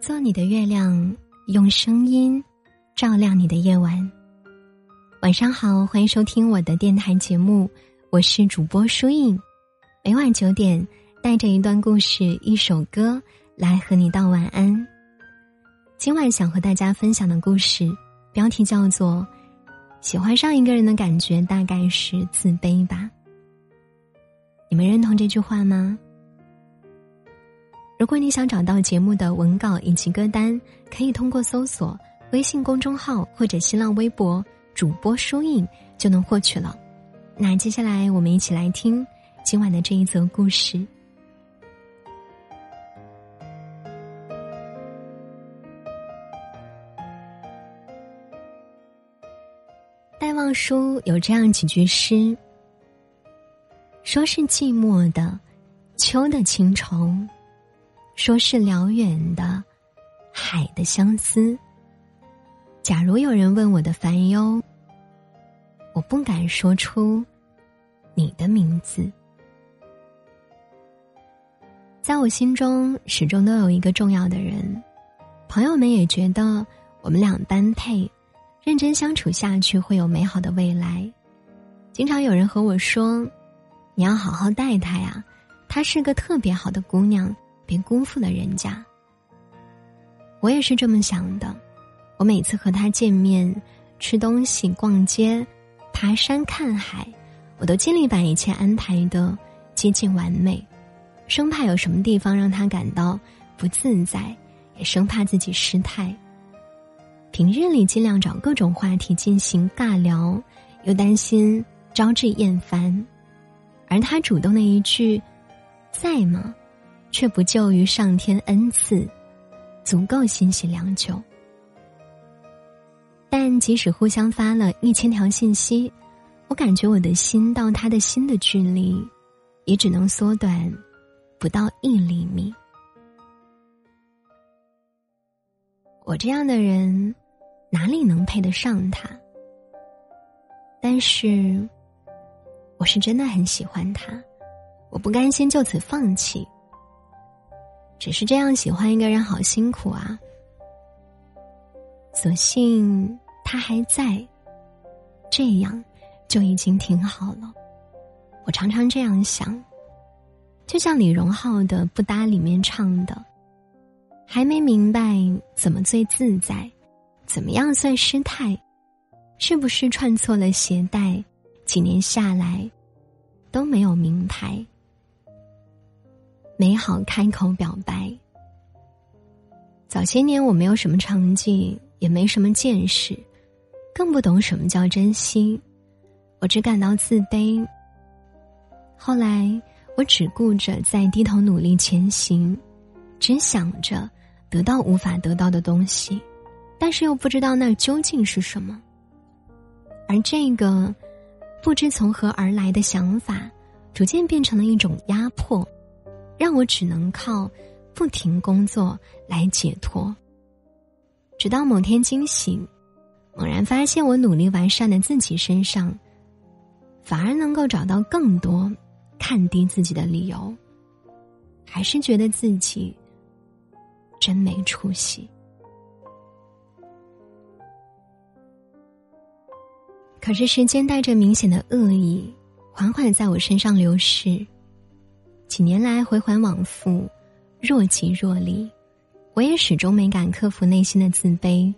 做你的月亮，用声音照亮你的夜晚。晚上好，欢迎收听我的电台节目，我是主播舒颖。每晚9点，带着一段故事一首歌来和你道晚安。今晚想和大家分享的故事标题叫做喜欢上一个人的感觉大概是自卑吧。你们认同这句话吗？如果你想找到节目的文稿以及歌单，可以通过搜索微信公众号或者新浪微博主播舒颖就能获取了。那接下来我们一起来听今晚的这一则故事。戴望舒有这样几句诗，说是寂寞的秋的情愁，说是辽远的海的相思。假如有人问我的烦忧，我不敢说出你的名字。在我心中始终都有一个重要的人，朋友们也觉得我们俩般配，认真相处下去会有美好的未来。经常有人和我说，你要好好待她呀，她是个特别好的姑娘，别辜负了人家。我也是这么想的，我每次和他见面，吃东西，逛街，爬山，看海，我都尽力把一切安排得接近完美，生怕有什么地方让他感到不自在，也生怕自己失态。平日里尽量找各种话题进行尬聊，又担心招致厌烦，而他主动的一句在吗却不就于上天恩赐，足够欣喜良久。但即使互相发了1000条信息，我感觉我的心到他的心的距离也只能缩短不到1厘米。我这样的人哪里能配得上他？但是我是真的很喜欢他，我不甘心就此放弃。只是这样喜欢一个人好辛苦啊。所幸他还在，这样就已经挺好了。我常常这样想，就像李荣浩的《不搭》里面唱的，还没明白怎么最自在，怎么样算失态，是不是串错了鞋带，几年下来都没有名牌。美好开口表白。早些年我没有什么成绩，也没什么见识，更不懂什么叫珍惜，我只感到自卑。后来我只顾着在低头努力前行，只想着得到无法得到的东西，但是又不知道那究竟是什么。而这个不知从何而来的想法逐渐变成了一种压迫，让我只能靠不停工作来解脱。直到某天惊醒，猛然发现我努力完善的自己身上，反而能够找到更多看低自己的理由，还是觉得自己真没出息。可是时间带着明显的恶意，缓缓在我身上流逝。几年来回环往复，若即若离，我也始终没敢克服内心的自卑，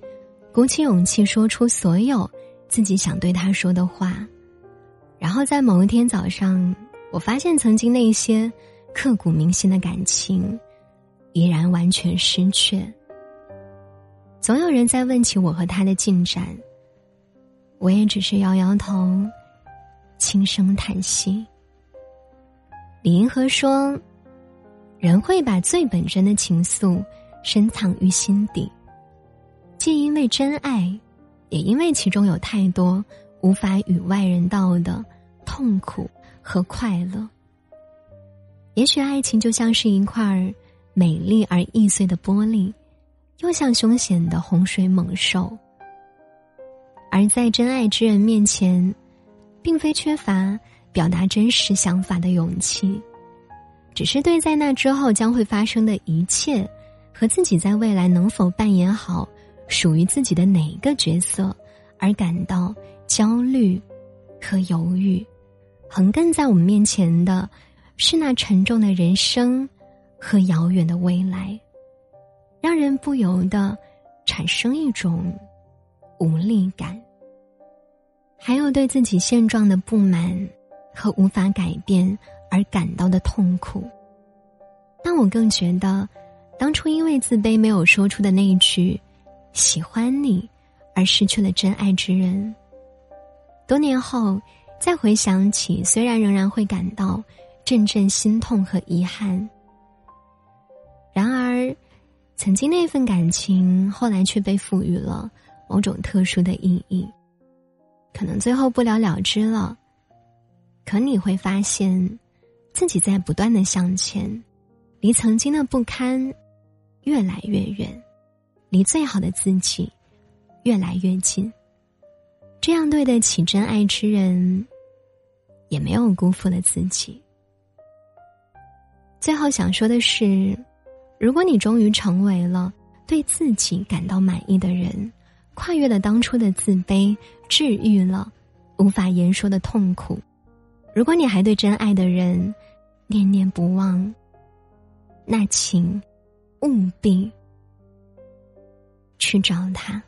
鼓起勇气说出所有自己想对他说的话。然后在某一天早上，我发现曾经那些刻骨铭心的感情已然完全失去。总有人在问起我和他的进展，我也只是摇摇头，轻声叹息。李银河说，人会把最本真的情愫深藏于心底，既因为真爱，也因为其中有太多无法与外人道的痛苦和快乐。也许爱情就像是一块美丽而易碎的玻璃，又像凶险的洪水猛兽。而在真爱之人面前，并非缺乏表达真实想法的勇气，只是对在那之后将会发生的一切和自己在未来能否扮演好属于自己的哪一个角色而感到焦虑和犹豫。横亘在我们面前的是那沉重的人生和遥远的未来，让人不由地产生一种无力感，还有对自己现状的不满和无法改变而感到的痛苦。但我更觉得当初因为自卑没有说出的那一句喜欢你而失去了真爱之人，多年后再回想起，虽然仍然会感到阵阵心痛和遗憾，然而曾经那份感情后来却被赋予了某种特殊的意义，可能最后不了了之了，可你会发现自己在不断地向前，离曾经的不堪越来越远，离最好的自己越来越近。这样对得起真爱之人，也没有辜负了自己。最后想说的是，如果你终于成为了对自己感到满意的人，跨越了当初的自卑，治愈了无法言说的痛苦，如果你还对真爱的人念念不忘，那请务必去找他。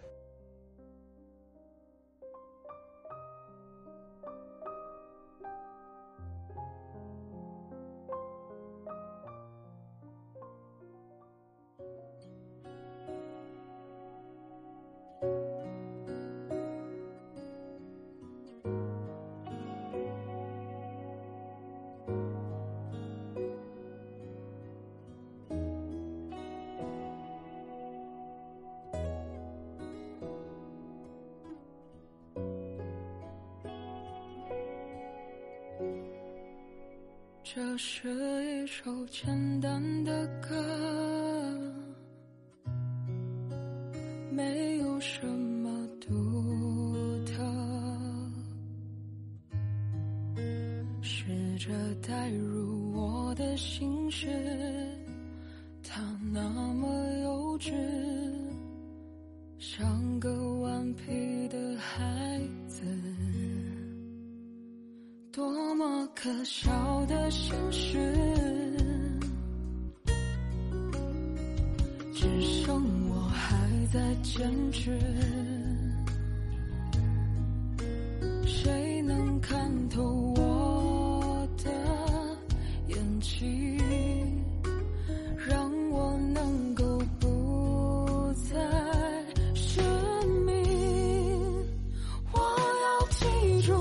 这是一首简单的歌，没有什么独特，试着带入我的心事，它那么幼稚，像个顽皮的孩子，多么可笑的心事，只剩我还在坚持，谁能看透我的眼睛，让我能够不再生命。我要记住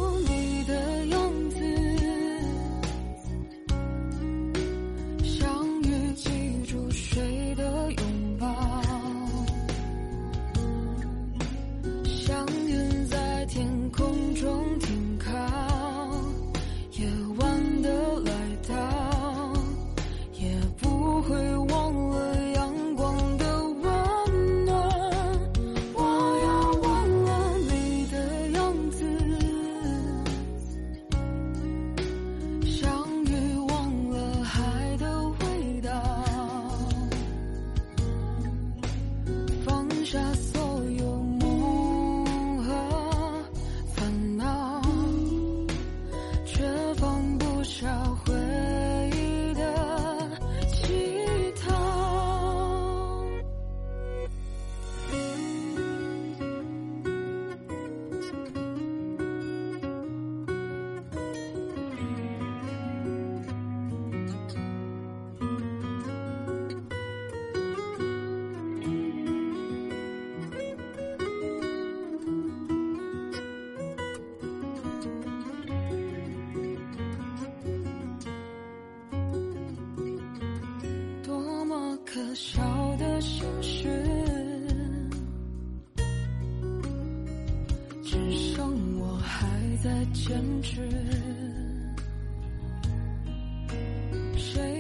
小的心事，只剩我还在坚持，谁